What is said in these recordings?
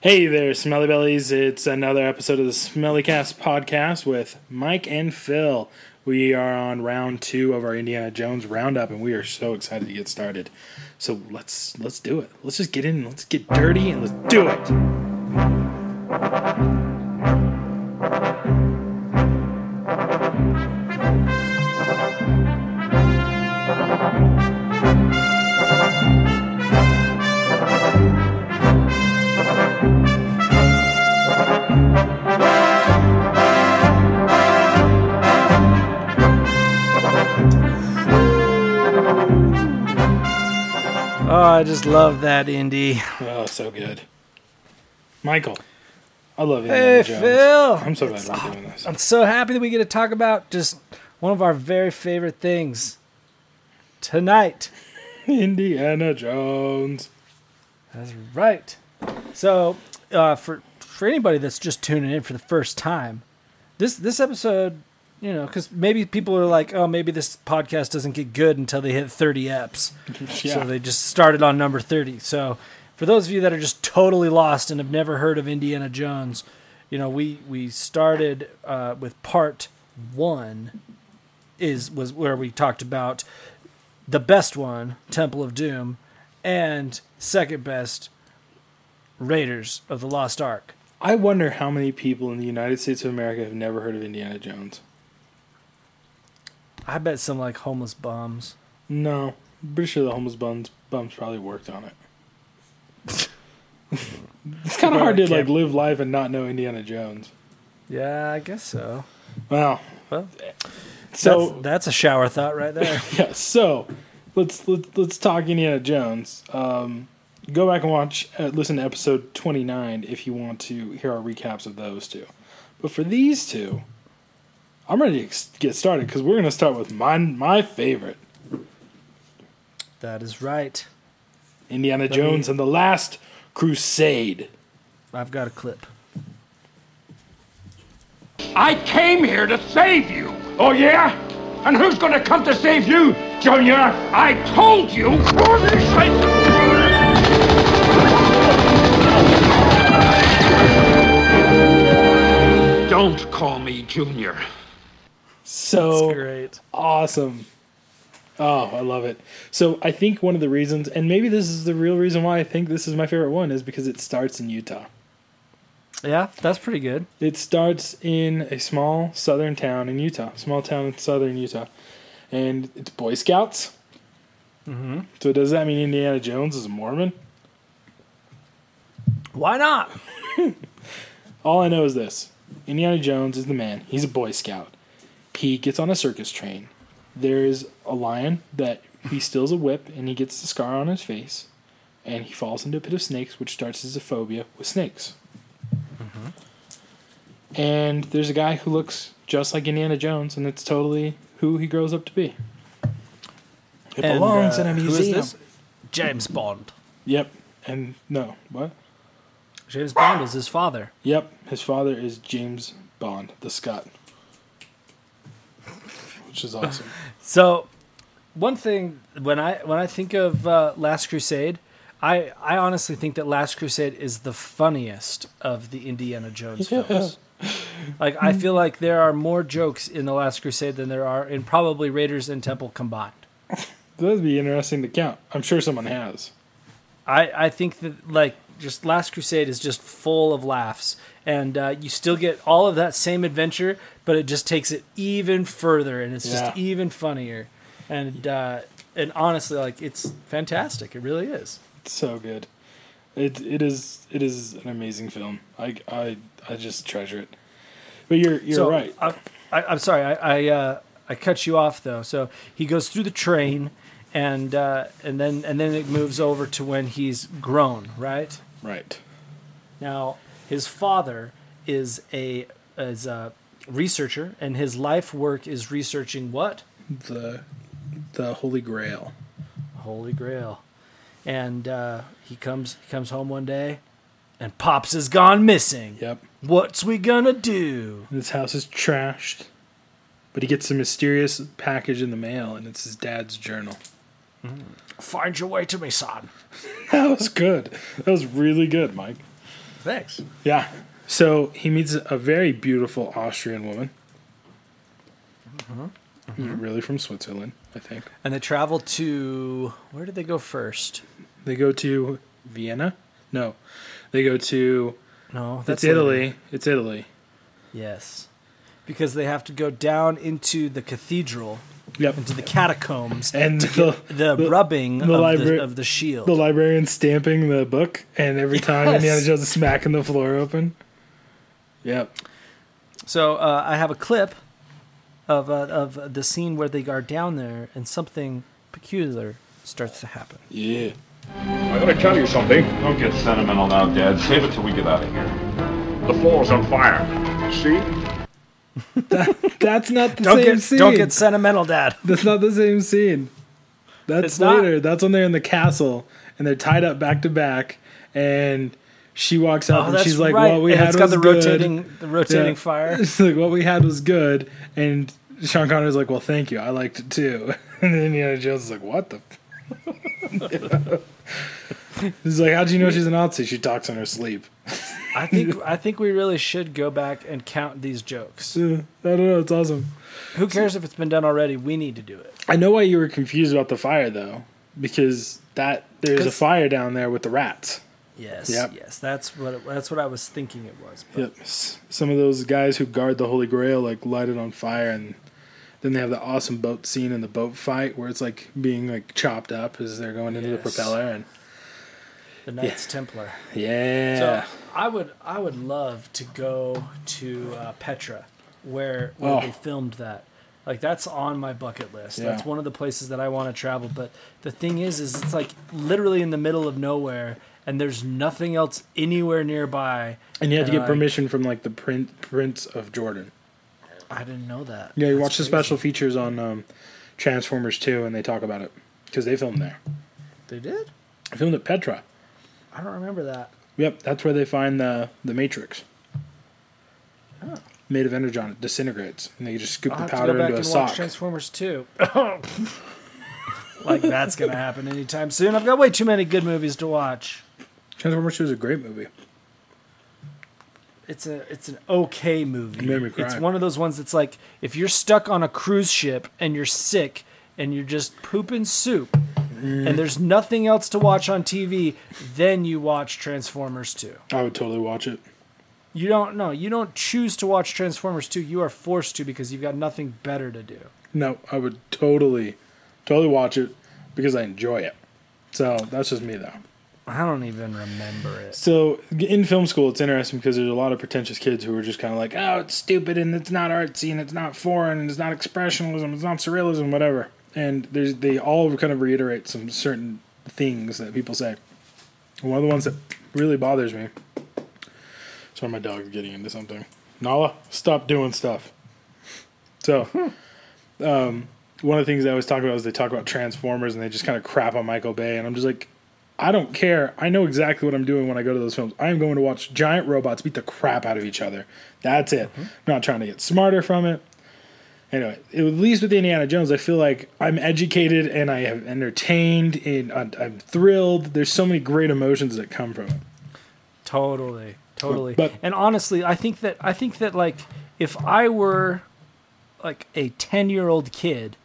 Hey there, Smelly Bellies. It's another episode of the Smelly Cast podcast with Mike and Phil. We are on round two of our Indiana Jones roundup, and we are so excited to get started. So let's do it. Let's just get in, let's get dirty, and let's do it. I just love that, Indy. Oh, so good. Michael, I love Indiana Jones. Phil. I'm so glad we're doing this. I'm so happy that we get to talk about just one of our very favorite things tonight. Indiana Jones. That's right. So, for anybody that's just tuning in for the first time, this episode, you know, because maybe people are like, oh, maybe this podcast doesn't get good until they hit 30 eps. Yeah. So they just started on number 30. So for those of you that are just totally lost and have never heard of Indiana Jones, you know, we started with part one was where we talked about the best one, Temple of Doom, and second best, Raiders of the Lost Ark. I wonder how many people in the United States of America have never heard of Indiana Jones. I bet some, like, homeless bums. No. I'm pretty sure the homeless bums probably worked on it. It's kind of hard to, like, live life and not know Indiana Jones. Yeah, I guess so. Wow. Well, so that's a shower thought right there. Yeah, so let's talk Indiana Jones. Go back and listen to episode 29 if you want to hear our recaps of those two. But for these two, I'm ready to get started because we're going to start with my favorite. That is right. Indiana Jones and the Last Crusade. I've got a clip. I came here to save you. Oh, yeah? And who's going to come to save you, Junior? I told you. Don't call me Junior. So great. Awesome. Oh, I love it. So I think one of the reasons, and maybe this is the real reason why I think this is my favorite one, is because it starts in Utah. Yeah, that's pretty good. It starts in a small town in southern Utah, and it's Boy Scouts. Mm-hmm. So does that mean Indiana Jones is a Mormon? Why not? All I know is this. Indiana Jones is the man. He's a Boy Scout. He gets on a circus train. There is a lion that he steals a whip, and he gets the scar on his face, and he falls into a pit of snakes, which starts his phobia with snakes. Mm-hmm. And there's a guy who looks just like Indiana Jones, and it's totally who he grows up to be. It belongs in a museum. Who is this? James Bond. Yep. And no. What? James Bond is his father. Yep. His father is James Bond, the Scot. Which is awesome. So, one thing when I think of Last Crusade, I honestly think that Last Crusade is the funniest of the Indiana Jones films. Like, I feel like there are more jokes in the Last Crusade than there are in probably Raiders and Temple combined. That'd be interesting to count. I'm sure someone has. I think that, like, just Last Crusade is just full of laughs, and you still get all of that same adventure, but it just takes it even further, and it's just even funnier, and honestly, like, it's fantastic. It really is. It's so good. It is an amazing film. I just treasure it. But you're right. I'm sorry. I cut you off though. So he goes through the train. And then it moves over to when he's grown, right? Right. Now his father is a researcher, and his life work is researching what? The Holy Grail. Holy Grail, and he comes home one day, and Pops is gone missing. Yep. What's we gonna do? This house is trashed, but he gets a mysterious package in the mail, and it's his dad's journal. Find your way to me, son. That was good. That was really good, Mike. Thanks. Yeah. So he meets a very beautiful Austrian woman. Mm-hmm. Mm-hmm. Really from Switzerland, I think. And they travel to... Where did they go first? They go to Vienna? No. They go to... No, that's Italy. Italy. It's Italy. Yes. Because they have to go down into the cathedral, yep. into the catacombs, and the rubbing of the shield. The librarian stamping the book, and every time Indiana Jones is smacking the floor open. Yep. So I have a clip of the scene where they are down there, and something peculiar starts to happen. Yeah. I gotta tell you something. Don't get sentimental now, Dad. Save it till we get out of here. The floor's on fire. See? That's not the same scene. Don't get sentimental, Dad. That's not the same scene. That's later. Not. That's when they're in the castle and they're tied up back to back, and she walks out and she's like, right. "What we and had it's got was the good." The rotating fire. She's like, "What we had was good," and Sean Connery's like, "Well, thank you. I liked it too." And then Indiana Jones is like, "What the?" He's like, how do you know she's a Nazi? She talks in her sleep. I think we really should go back and count these jokes. Yeah, I don't know. It's awesome. Who cares if it's been done already? We need to do it. I know why you were confused about the fire, though, because there's a fire down there with the rats. Yes, yep. Yes, that's what I was thinking it was. But. Yep. Some of those guys who guard the Holy Grail like light it on fire, and then they have the awesome boat scene in the boat fight where it's like being like chopped up as they're going into the propeller and. The Knights Templar. Yeah. So I would love to go to Petra, where they filmed that. Like, that's on my bucket list. Yeah. That's one of the places that I want to travel. But the thing is it's like literally in the middle of nowhere, and there's nothing else anywhere nearby. And you had to get permission from like the Prince of Jordan. I didn't know that. Yeah, you watch the special features on Transformers 2, and they talk about it because they filmed there. They did? They filmed at Petra. I don't remember that. Yep, that's where they find the Matrix. Oh. Made of energon, it disintegrates, and they just scoop the powder into a sock. I'll have to go back and watch Transformers 2. Like that's gonna happen anytime soon. I've got way too many good movies to watch. Transformers 2 is a great movie. It's an okay movie. You made me cry. It's one of those ones that's like if you're stuck on a cruise ship and you're sick and you're just pooping soup. And there's nothing else to watch on TV, then you watch Transformers 2. I would totally watch it. You don't know. You don't choose to watch Transformers 2. You are forced to because you've got nothing better to do. No, I would totally watch it because I enjoy it. So that's just me, though. I don't even remember it. So in film school, it's interesting because there's a lot of pretentious kids who are just kind of like, oh, it's stupid and it's not artsy and it's not foreign and it's not expressionism, it's not surrealism, whatever. And they all kind of reiterate some certain things that people say. One of the ones that really bothers me. Sorry, my dog is getting into something. Nala, stop doing stuff. So, one of the things I always talk about is they talk about Transformers and they just kind of crap on Michael Bay. And I'm just like, I don't care. I know exactly what I'm doing when I go to those films. I am going to watch giant robots beat the crap out of each other. That's it. Mm-hmm. I'm not trying to get smarter from it. Anyway, at least with Indiana Jones, I feel like I'm educated and I am entertained and I'm thrilled. There's so many great emotions that come from it. Totally. But, and honestly, I think that like if I were like a 10-year-old kid,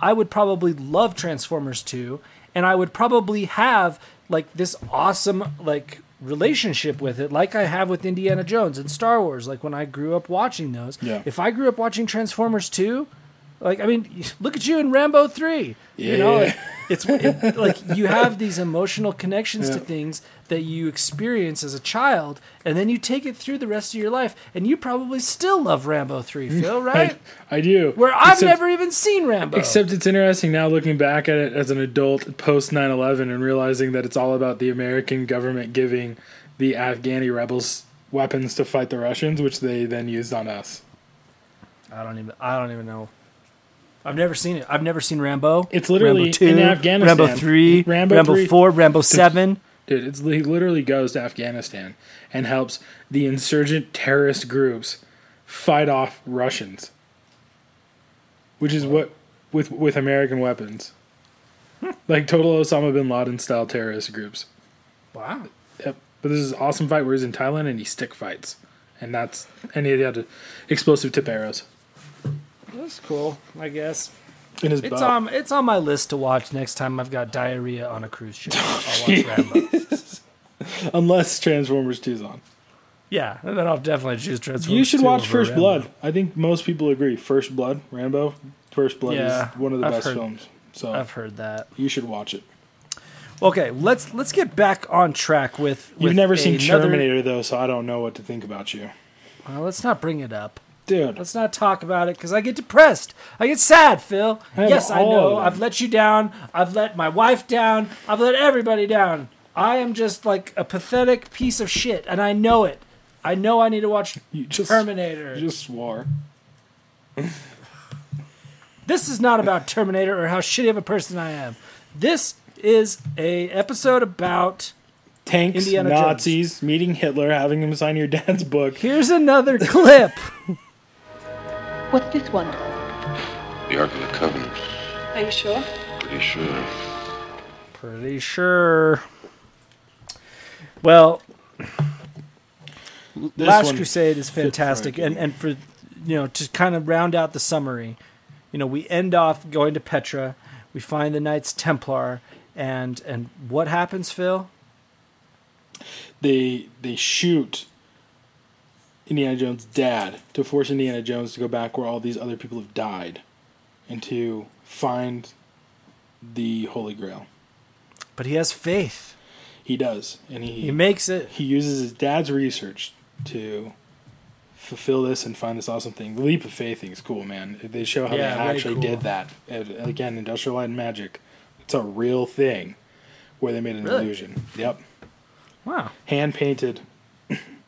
I would probably love Transformers 2, and I would probably have like this awesome like relationship with it like I have with Indiana Jones and Star Wars. Like when I grew up watching those, if I grew up watching Transformers 2, like I mean, look at you in Rambo 3. You know, like, it's like you have these emotional connections to things that you experience as a child, and then you take it through the rest of your life, and you probably still love Rambo 3, Phil, right? I do. Where I've never even seen Rambo. Except it's interesting now looking back at it as an adult post 9/11 and realizing that it's all about the American government giving the Afghani rebels weapons to fight the Russians, which they then used on us. I don't even know. I've never seen it. I've never seen Rambo. It's literally Rambo 2, in Afghanistan. Rambo 3, Rambo 4, Rambo 7. Dude, he literally goes to Afghanistan and helps the insurgent terrorist groups fight off Russians, which is what with American weapons, like total Osama bin Laden style terrorist groups. Wow. Yep. But this is an awesome fight where he's in Thailand and he stick fights. And that's, and he had explosive tip arrows. That's cool, I guess. In his butt. It's on my list to watch next time I've got diarrhea on a cruise ship. I'll watch Rambo. Unless Transformers 2 is on. Yeah, then I'll definitely choose Transformers 2. You should watch First Blood. I think most people agree. First Blood, Rambo. First Blood is one of the best films. So I've heard that. You should watch it. Okay, let's get back on track with. You've never seen Terminator though, so I don't know what to think about you. Well, let's not bring it up, dude. Let's not talk about it because I get depressed. I get sad, Phil. Yes, I know. I've let you down. I've let my wife down. I've let everybody down. I am just like a pathetic piece of shit, and I know it. I know I need to watch Terminator. You just swore. This is not about Terminator or how shitty of a person I am. This is a episode about tanks, Indiana Nazis, Jones. Meeting Hitler, having him sign your dad's book. Here's another clip. What's this one? The Ark of the Covenant. Are you sure? Pretty sure. Pretty sure. Well, Last Crusade is fantastic, and for to kind of round out the summary, we end off going to Petra. We find the Knights Templar, and what happens, Phil? They shoot Indiana Jones' dad to force Indiana Jones to go back where all these other people have died and to find the Holy Grail. But he has faith. He does. And he makes it. He uses his dad's research to fulfill this and find this awesome thing. The Leap of Faith thing is cool, man. They show how they actually did that. Again, Industrial Light and Magic. It's a real thing where they made an illusion. Yep. Wow. Hand painted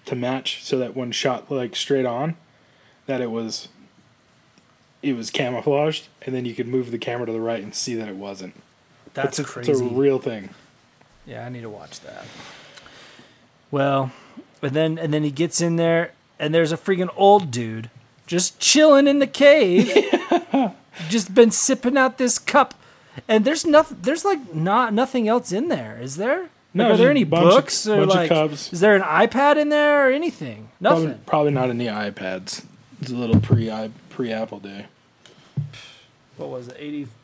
to match so that when shot like straight on, that it was camouflaged, and then you could move the camera to the right and see that it wasn't. That's crazy. It's a real thing. Yeah, I need to watch that. Well, and then he gets in there. And there's a freaking old dude just chilling in the cave, just been sipping out this cup. And there's nothing. There's like nothing else in there, is there? No. Like, are there any books or like? Is there an iPad in there or anything? Nothing. Probably not any iPads. It's a little pre-Apple day. What was it?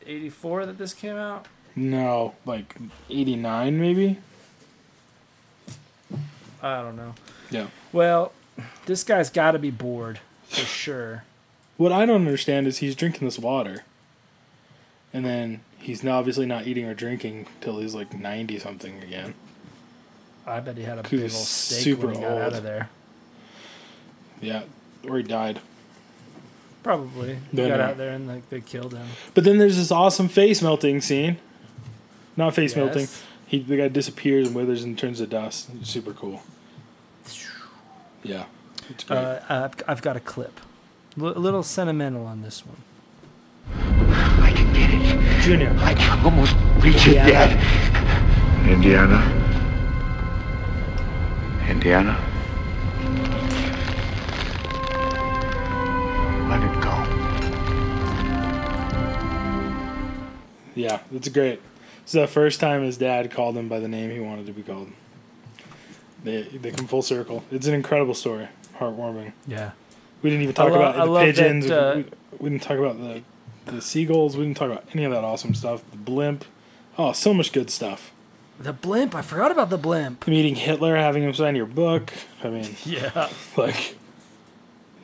84 that this came out? No, like 89 maybe. I don't know. Yeah. Well. This guy's got to be bored, for sure. What I don't understand is he's drinking this water. And then he's obviously not eating or drinking till he's like 90-something again. I bet he had a big old steak when he got out of there. Yeah, or he died. Probably. He got out there and they killed him. But then there's this awesome face melting scene. Not face melting. The guy disappears and withers and turns to dust. It's super cool. Yeah. I've got a clip. A little sentimental on this one. I can get it. Junior. I can almost reach it, Dad. Indiana. Let it go. Yeah, it's great. It's the first time his dad called him by the name he wanted to be called. They come full circle. It's an incredible story. Heartwarming. Yeah. We didn't even talk about the pigeons. That, we didn't talk about the seagulls. We didn't talk about any of that awesome stuff. The blimp. Oh, so much good stuff. The blimp. I forgot about the blimp. Meeting Hitler, having him sign your book. I mean. Yeah. Like,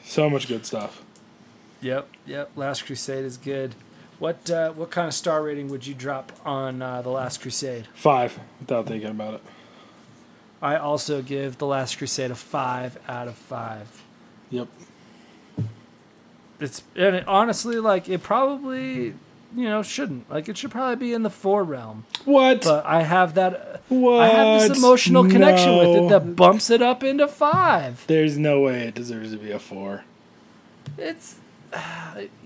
so much good stuff. Yep. Last Crusade is good. What kind of star rating would you drop on The Last Crusade? 5, without thinking about it. I also give The Last Crusade a 5 out of 5. Yep. Honestly, like, it probably, shouldn't. Like, it should probably be in the 4 realm. What? But I have this emotional connection with it that bumps it up into 5. There's no way it deserves to be a 4.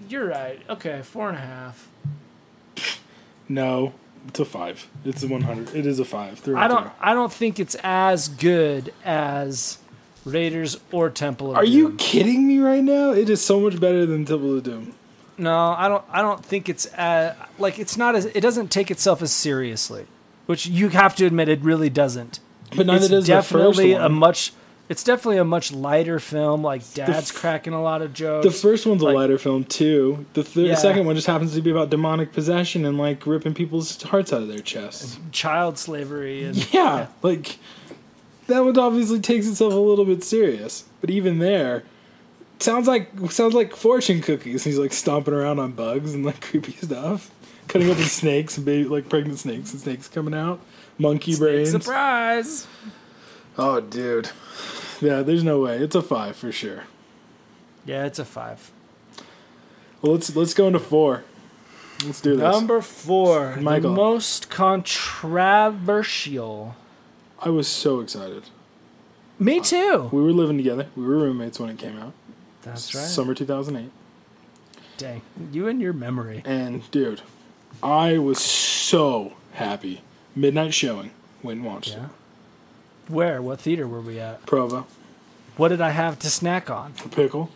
You're right. Okay, 4.5. No. It's a 5. It's a 100. It is a 5. I don't think it's as good as Raiders or Temple of Doom. Are you kidding me right now? It is so much better than Temple of Doom. No, I don't think it's as, like, it's not as, it doesn't take itself as seriously, which you have to admit it really doesn't. But neither does the first one. It's definitely a much lighter film. Like, Dad's cracking a lot of jokes. The first one's a lighter film, too. The second one just happens to be about demonic possession and, like, ripping people's hearts out of their chests. And child slavery. Like, that one obviously takes itself a little bit serious. But even there, sounds like fortune cookies. He's, like, stomping around on bugs and, like, creepy stuff. Cutting open snakes, and baby, like, pregnant snakes and snakes coming out. Monkey snake brains. Surprise! Oh, dude. Yeah, there's no way. It's a 5 for sure. Yeah, it's a 5. Well, let's go into 4. Let's do this. Number 4. Michael. The most controversial. I was so excited. Me too. We were living together. We were roommates when it came out. That's right. Summer 2008. Dang. You and your memory. And, dude, I was so happy. Midnight showing. Went and watched it. Where? What theater were we at? Provo. What did I have to snack on? A pickle.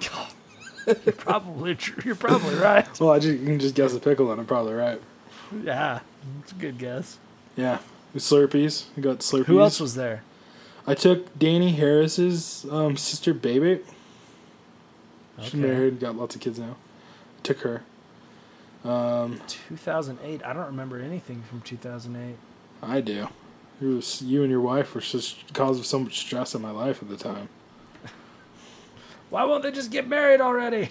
You're probably right. Well, you can just guess a pickle, and I'm probably right. Yeah, it's a good guess. Yeah, Slurpees. We got Slurpees. Who else was there? I took Danny Harris's sister, Baby. Okay. She's married, got lots of kids now. Took her. 2008. I don't remember anything from 2008. I do. You and your wife were just the cause of so much stress in my life at the time. Why won't they just get married already?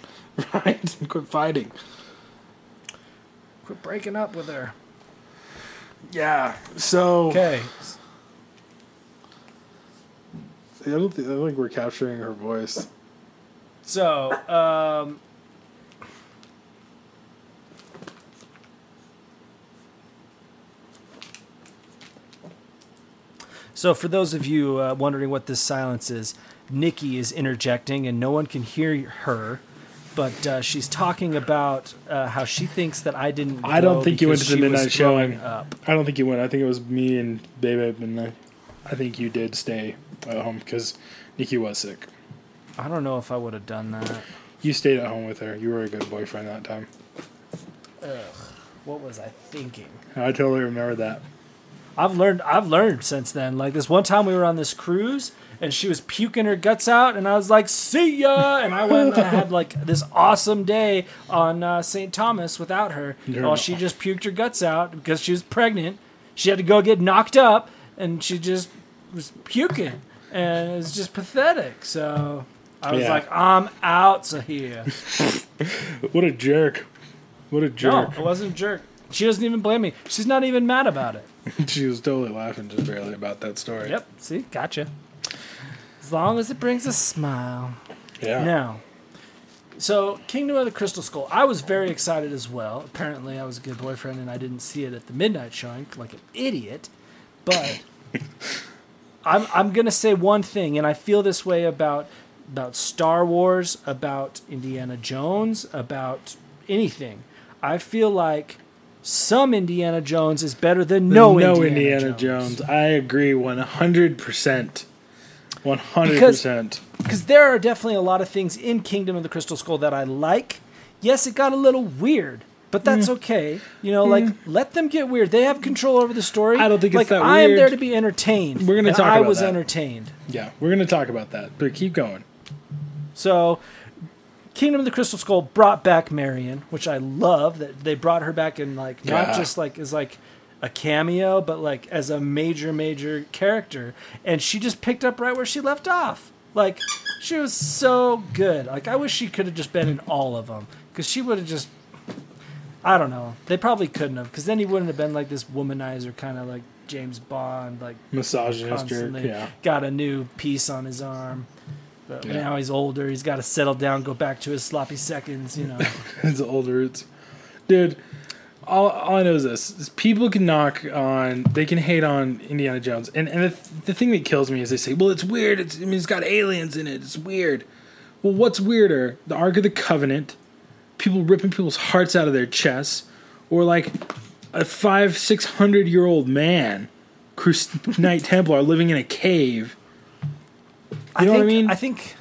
Right? Quit fighting. Quit breaking up with her. Yeah. So. Okay. I don't think we're capturing her voice. So, So for those of you wondering what this silence is, Nikki is interjecting, and no one can hear her, but she's talking about how she thinks that I didn't. I don't think you went to the midnight showing. I don't think you went. I think it was me and Baby at midnight. I think you did stay at home because Nikki was sick. I don't know if I would have done that. You stayed at home with her. You were a good boyfriend that time. Ugh, what was I thinking? I totally remember that. I've learned since then. Like, this one time we were on this cruise, and she was puking her guts out, and I was like, see ya! And I went and I had, like, this awesome day on St. Thomas without her. Well, she just puked her guts out because she was pregnant. She had to go get knocked up, and she just was puking. And it was just pathetic. So I was like, I'm out of here. What a jerk. What a jerk. No, it wasn't a jerk. She doesn't even blame me. She's not even mad about it. She was totally laughing just barely about that story. Yep. See? Gotcha. As long as it brings a smile. Yeah. Now, so Kingdom of the Crystal Skull. I was very excited as well. Apparently, I was a good boyfriend, and I didn't see it at the midnight showing like an idiot. But I'm going to say one thing, and I feel this way about Star Wars, about Indiana Jones, about anything. I feel like some Indiana Jones is better than no Indiana Jones. I agree 100%. 100%. Because there are definitely a lot of things in Kingdom of the Crystal Skull that I like. Yes, it got a little weird, but that's okay. You know, like, let them get weird. They have control over the story. I don't think it's that weird. I am there to be entertained. We're going to talk about that. I was entertained. Yeah, we're going to talk about that, but keep going. So, Kingdom of the Crystal Skull brought back Marion, which I love that they brought her back in, like, not just like as like a cameo, but like as a major character. And she just picked up right where she left off. Like, she was so good. Like, I wish she could have just been in all of them, because she would have just, I don't know. They probably couldn't have, because then he wouldn't have been like this womanizer kind of like James Bond, like misogynist jerk. Yeah, got a new piece on his arm. But now he's older. He's got to settle down, go back to his sloppy seconds, you know. His older roots. Dude, all I know is this. Is people can knock on, they can hate on Indiana Jones. And the thing that kills me is they say, well, it's weird. It's got aliens in it. It's weird. Well, what's weirder? The Ark of the Covenant, people ripping people's hearts out of their chests, or like a 600-year-old man, Knight Templar, living in a cave. You know what I mean? I think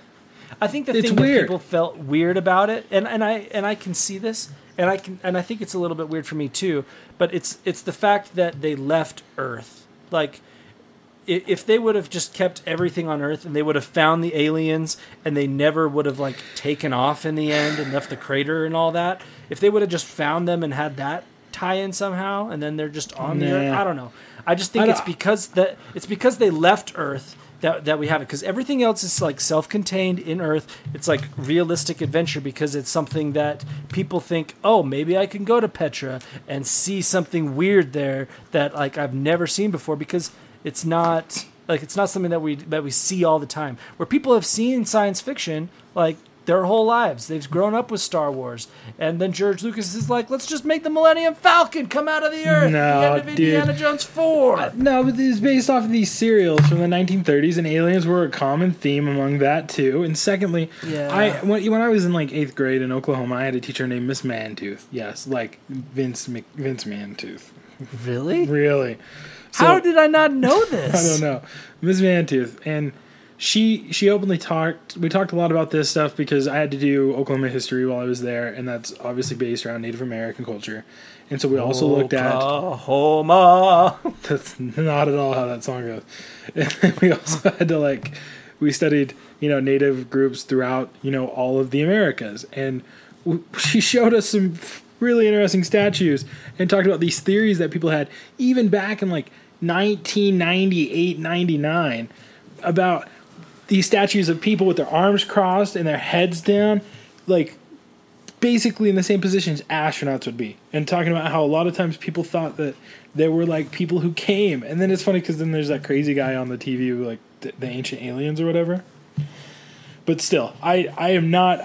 the thing that people felt weird about it, and I can see this, and I think it's a little bit weird for me too. But it's the fact that they left Earth. Like, if they would have just kept everything on Earth and they would have found the aliens and they never would have like taken off in the end and left the crater and all that, if they would have just found them and had that tie in somehow and then they're just on the Earth, I don't know. I just think it's because they left Earth that we have it, because everything else is like self-contained in Earth. It's like realistic adventure because it's something that people think, oh, maybe I can go to Petra and see something weird there that like I've never seen before, because it's not like something that we see all the time. Where people have seen science fiction like their whole lives, they've grown up with Star Wars, and then George Lucas is like, let's just make the Millennium Falcon come out of the Earth at the end of Indiana Jones 4. No, but it's based off of these serials from the 1930s, and aliens were a common theme among that too. And secondly, when I was in like 8th grade in Oklahoma, I had a teacher named Miss Mantooth. Yes, like Vince Mantooth. Really? Really. So, how did I not know this? I don't know. Miss Mantooth. And She openly talked. We talked a lot about this stuff because I had to do Oklahoma history while I was there, and that's obviously based around Native American culture. And so we also looked at Oklahoma. That's not at all how that song goes. And then we also had to we studied Native groups throughout all of the Americas, and she showed us some really interesting statues and talked about these theories that people had even back in 1998, 99 about these statues of people with their arms crossed and their heads down, basically in the same position as astronauts would be. And talking about how a lot of times people thought that they were, people who came. And then it's funny because then there's that crazy guy on the TV who, the ancient aliens or whatever. But still, I have not,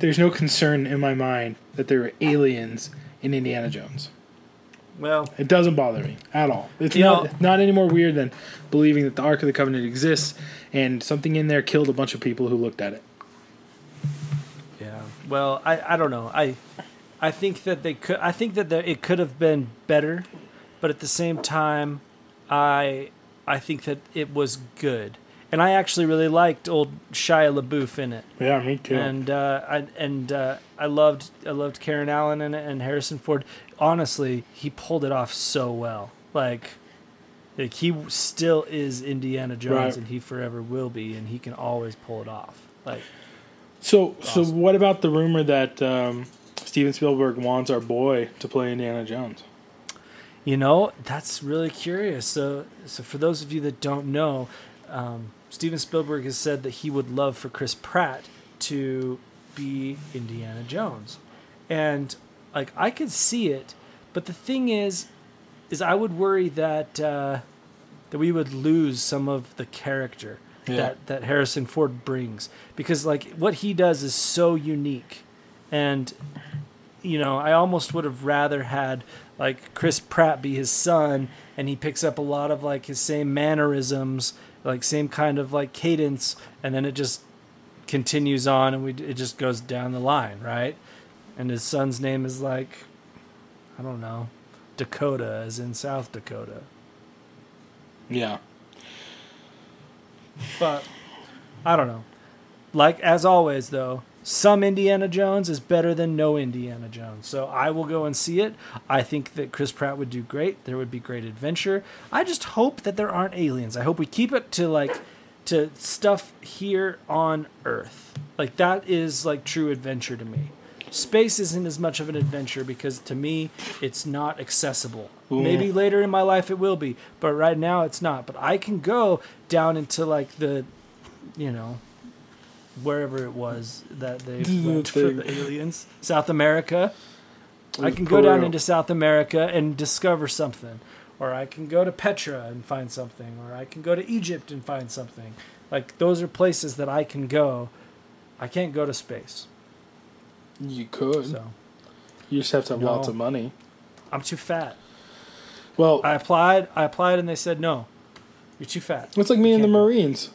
there's no concern in my mind that there were aliens in Indiana Jones. Well, it doesn't bother me at all. It's not any more weird than believing that the Ark of the Covenant exists and something in there killed a bunch of people who looked at it. Yeah. Well, I don't know. I think that they could. I think that it could have been better, but at the same time, I think that it was good, and I actually really liked old Shia LaBeouf in it. Yeah, me too. And I loved Karen Allen in it and Harrison Ford. Honestly, he pulled it off so well. Like he still is Indiana Jones, right? And he forever will be, and he can always pull it off. So what about the rumor that Steven Spielberg wants our boy to play Indiana Jones? That's really curious. So for those of you that don't know, Steven Spielberg has said that he would love for Chris Pratt to be Indiana Jones, and I could see it, but the thing is I would worry that that we would lose some of the character that Harrison Ford brings, because what he does is so unique, and I almost would have rather had Chris Pratt be his son, and he picks up a lot of his same mannerisms, same kind of cadence, and then it just continues on, and it just goes down the line, right? And his son's name is I don't know, Dakota, as in South Dakota. Yeah. But I don't know. As always, though, some Indiana Jones is better than no Indiana Jones. So I will go and see it. I think that Chris Pratt would do great. There would be great adventure. I just hope that there aren't aliens. I hope we keep it to to stuff here on Earth. That is true adventure to me. Space isn't as much of an adventure because, to me, it's not accessible. Ooh. Maybe later in my life it will be, but right now it's not. But I can go down into, wherever it was that they went for the aliens. South America. I can go down into South America and discover something. Or I can go to Petra and find something. Or I can go to Egypt and find something. Those are places that I can go. I can't go to space. You could. So, you just have to have lots of money. I'm too fat. Well, I applied, and they said no. You're too fat. It's like me and the Marines.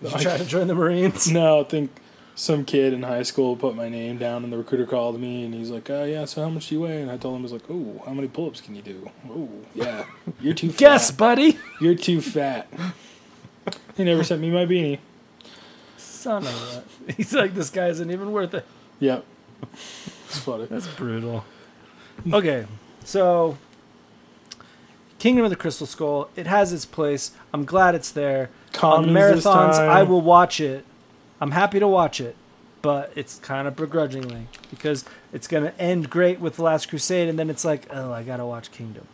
Did you try to join the Marines? No, I think some kid in high school put my name down, and the recruiter called me, and he's like, "Oh yeah, so how much do you weigh?" And I told him, "Oh, how many pull-ups can you do?" Oh yeah, you're too fat. Guess, buddy. You're too fat. He never sent me my beanie. Son of a. He's like, this guy isn't even worth it. Yep. That's funny. That's brutal. Okay, so Kingdom of the Crystal Skull, it has its place. I'm glad it's there. On marathons, I will watch it. I'm happy to watch it, but it's kind of begrudgingly because it's going to end great with The Last Crusade, and then it's like, oh, I got to watch Kingdom.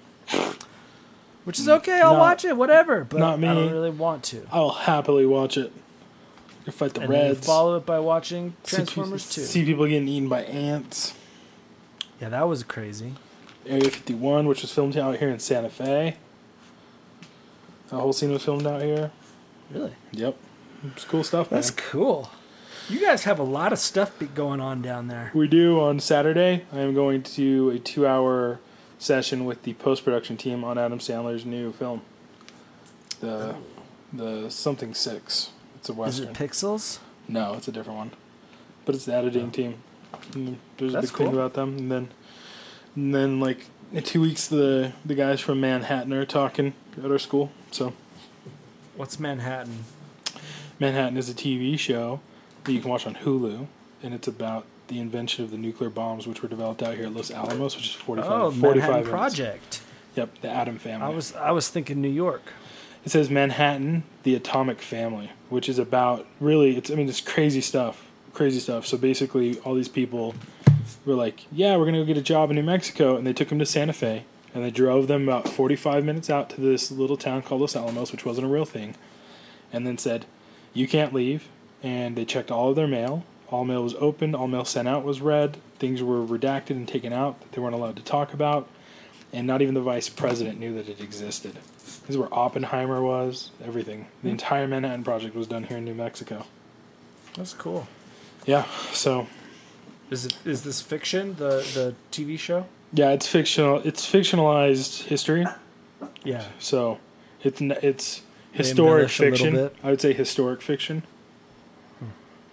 Which is okay, I'll watch it, whatever, but I don't really want to. I'll happily watch it. You'll fight the Reds. And follow it by watching Transformers 2. See people getting eaten by ants. Yeah, that was crazy. Area 51, which was filmed out here in Santa Fe. That whole scene was filmed out here. Really? Yep. It's cool stuff, man. That's cool. You guys have a lot of stuff going on down there. We do. On Saturday, I am going to a 2-hour session with the post-production team on Adam Sandler's new film. The something 6. It's a Western. Is it Pixels? No, it's a different one. But it's the editing team. And there's a big thing about them. And then like in 2 weeks the guys from Manhattan are talking at our school. So what's Manhattan? Manhattan is a TV show that you can watch on Hulu, and it's about the invention of the nuclear bombs, which were developed out here at Los Alamos, which is 45 Manhattan Project. Yep, the Adam family. I was thinking New York. It says Manhattan, the Atomic Family, which is about it's crazy stuff. Crazy stuff. So basically, all these people were like, yeah, we're going to go get a job in New Mexico. And they took them to Santa Fe, and they drove them about 45 minutes out to this little town called Los Alamos, which wasn't a real thing, and then said, you can't leave. And they checked all of their mail. All mail was opened. All mail sent out was read. Things were redacted and taken out that they weren't allowed to talk about. And not even the vice president knew that it existed. This is where Oppenheimer was, everything. The entire Manhattan Project was done here in New Mexico. That's cool. Yeah, so... Is this fiction, the TV show? Yeah, it's fictional. It's fictionalized history. Yeah. So it's historic fiction. I would say historic fiction.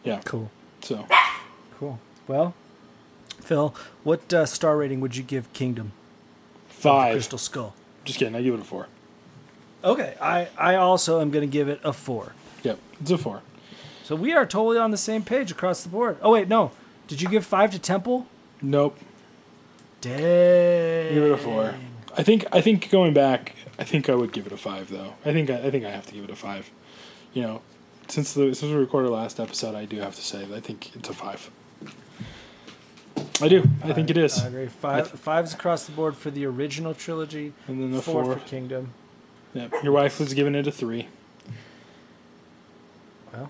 Yeah. Cool. So. Cool. Well, Phil, what star rating would you give Kingdom? 5. Crystal Skull. Just kidding. I give it a 4. Okay. I also am going to give it a 4. Yep. It's a 4. So we are totally on the same page across the board. Oh, wait. No. Did you give 5 to Temple? Nope. Dang. Give it a 4. I think going back, I think I would give it a 5 though. I think I have to give it a 5. You know, since we recorded last episode, I do have to say that I think it's a 5. I do. I think it is. I agree. 5's across the board for the original trilogy. And then the 4 for Kingdom. Yep. Your wife was giving it a 3. Well.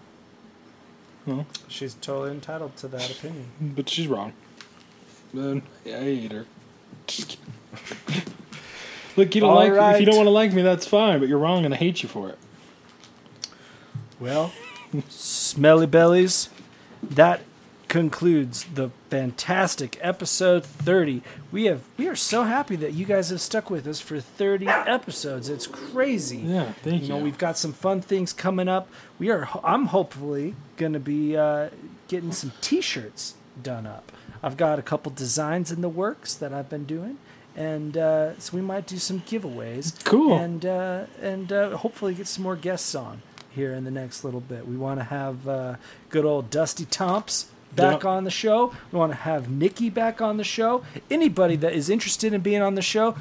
No. She's totally entitled to that opinion. But she's wrong. I hate her. Just kidding. Look, you don't like me. If you don't want to like me, that's fine, but you're wrong and I hate you for it. Well, Smelly Bellies, that concludes the fantastic episode 30. We are so happy that you guys have stuck with us for 30 episodes. It's crazy. Yeah, thank you. You know, we've got some fun things coming up. I'm hopefully going to be getting some t-shirts done up. I've got a couple designs in the works that I've been doing, and so we might do some giveaways. Cool. And hopefully get some more guests on here in the next little bit. We want to have good old Dusty Tomps back on the show. We want to have Nikki back on the show. Anybody that is interested in being on the show,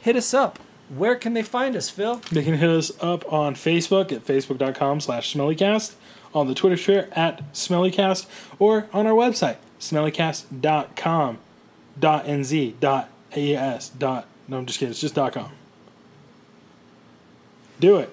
hit us up. Where can they find us, Phil? They can hit us up on Facebook at facebook.com/smellycast, on the Twitter sphere at smellycast, or on our website, smellycast.com.nz.as. No, I'm just kidding. It's just .com. Do it.